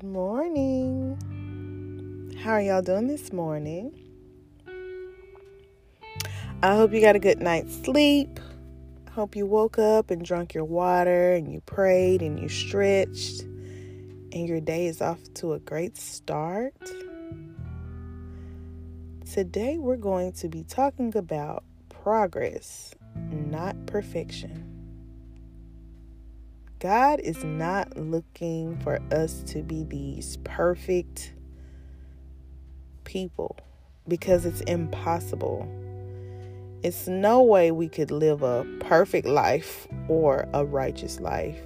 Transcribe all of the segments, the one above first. Good morning. How are y'all doing this morning? I hope you got a good night's sleep. I hope you woke up and drank your water and you prayed and you stretched and your day is off to a great start. Today we're going to be talking about progress, not perfection. God is not looking for us to be these perfect people because it's impossible. It's no way we could live a perfect life or a righteous life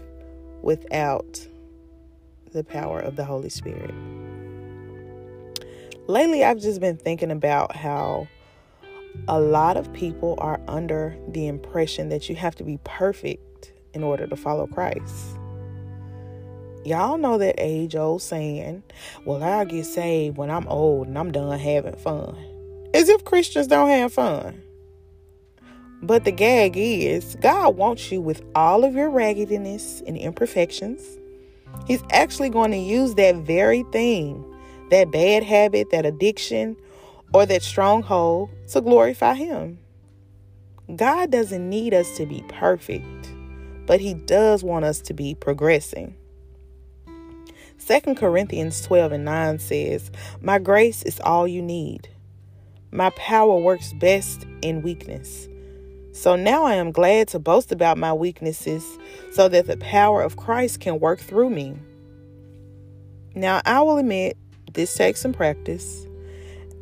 without the power of the Holy Spirit. Lately, I've just been thinking about how a lot of people are under the impression that you have to be perfect in order to follow Christ. Y'all know that age-old saying, well, I'll get saved when I'm old and I'm done having fun. As if Christians don't have fun. But the gag is, God wants you with all of your raggedness and imperfections. He's actually going to use that very thing, that bad habit, that addiction, or that stronghold to glorify Him. God doesn't need us to be perfect, but He does want us to be progressing. 2 Corinthians 12 and 9 says, "My grace is all you need. My power works best in weakness. So now I am glad to boast about my weaknesses so that the power of Christ can work through me." Now, I will admit, this takes some practice,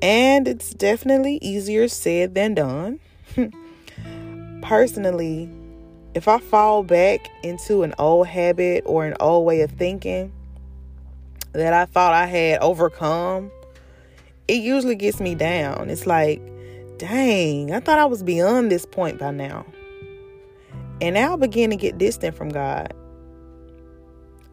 and it's definitely easier said than done. Personally, if I fall back into an old habit or an old way of thinking that I thought I had overcome, it usually gets me down. It's like, dang, I thought I was beyond this point by now. And I'll begin to get distant from God.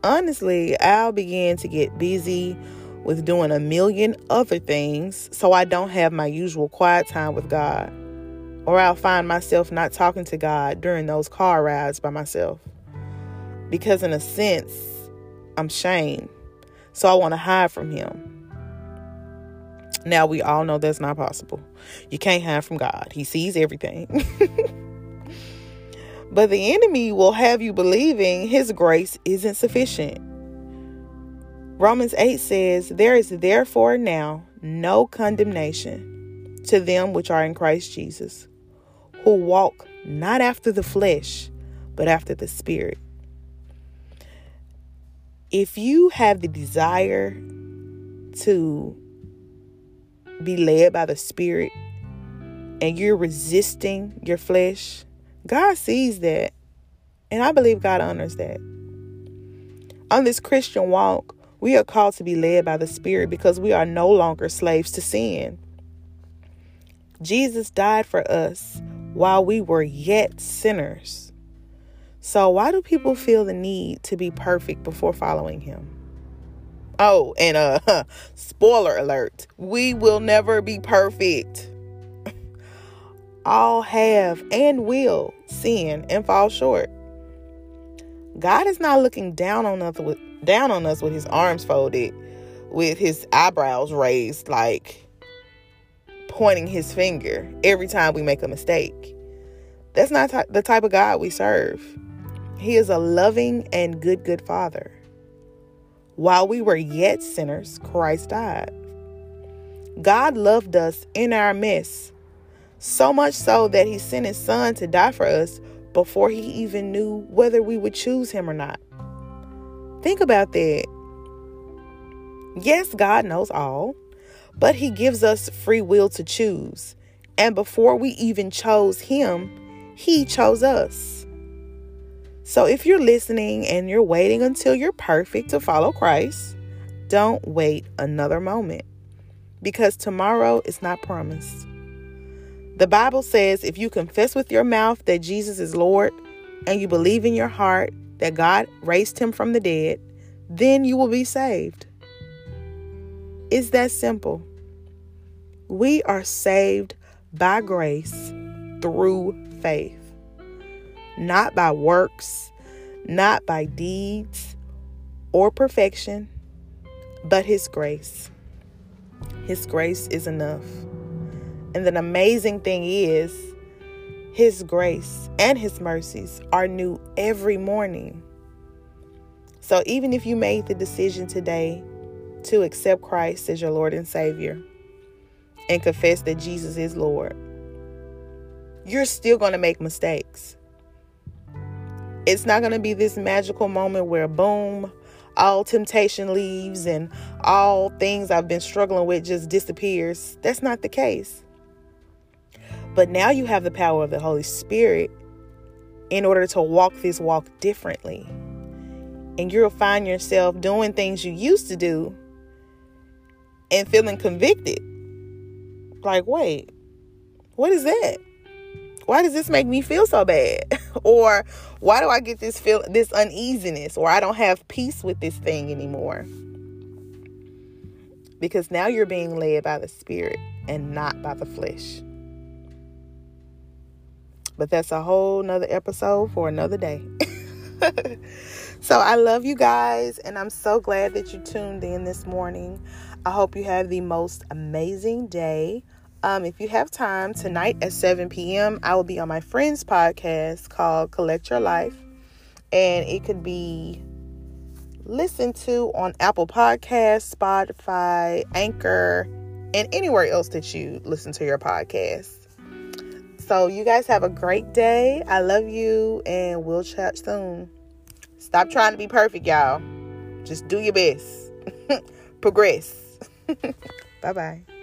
Honestly, I'll begin to get busy with doing a million other things, so I don't have my usual quiet time with God. Or I'll find myself not talking to God during those car rides by myself. Because in a sense, I'm ashamed. So I want to hide from Him. Now, we all know that's not possible. You can't hide from God. He sees everything. But the enemy will have you believing His grace isn't sufficient. Romans 8 says, "There is therefore now no condemnation to them which are in Christ Jesus, who walk not after the flesh, but after the Spirit." If you have the desire to be led by the Spirit and you're resisting your flesh, God sees that. And I believe God honors that. On this Christian walk, we are called to be led by the Spirit because we are no longer slaves to sin. Jesus died for us while we were yet sinners. So why do people feel the need to be perfect before following Him? Oh, and spoiler alert, we will never be perfect. All have and will sin and fall short. God is not looking down on us with His arms folded, with His eyebrows raised, like pointing His finger every time we make a mistake. That's not the type of God we serve. He is a loving and good Father. While we were yet sinners, Christ died. God loved us in our midst, so much so that He sent His Son to die for us before He even knew whether we would choose Him or not. Think about that. Yes, God knows all, but He gives us free will to choose. And before we even chose Him, He chose us. So if you're listening and you're waiting until you're perfect to follow Christ, don't wait another moment, because tomorrow is not promised. The Bible says if you confess with your mouth that Jesus is Lord and you believe in your heart that God raised Him from the dead, then you will be saved. It's that simple. We are saved by grace through faith, not by works, not by deeds or perfection, but his grace. His grace is enough. And the amazing thing is, his grace and his mercies are new every morning. So even if you made the decision today to accept Christ as your Lord and Savior and confess that Jesus is Lord, you're still going to make mistakes. It's not going to be this magical moment where, boom, all temptation leaves and all things I've been struggling with just disappears. That's not the case. But now you have the power of the Holy Spirit in order to walk this walk differently. And you'll find yourself doing things you used to do and feeling convicted. Like, wait, what is that? Why does this make me feel so bad? Or why do I get this feel, this uneasiness? Or I don't have peace with this thing anymore. Because now you're being led by the Spirit and not by the flesh. But that's a whole nother episode for another day. So I love you guys, and I'm so glad that you tuned in this morning. I hope you have the most amazing day. If you have time, tonight at 7 p.m., I will be on my friend's podcast called Collect Your Life. And it could be listened to on Apple Podcasts, Spotify, Anchor, and anywhere else that you listen to your podcast. So you guys have a great day. I love you, and we'll chat soon. Stop trying to be perfect, y'all. Just do your best. Progress. Bye-bye.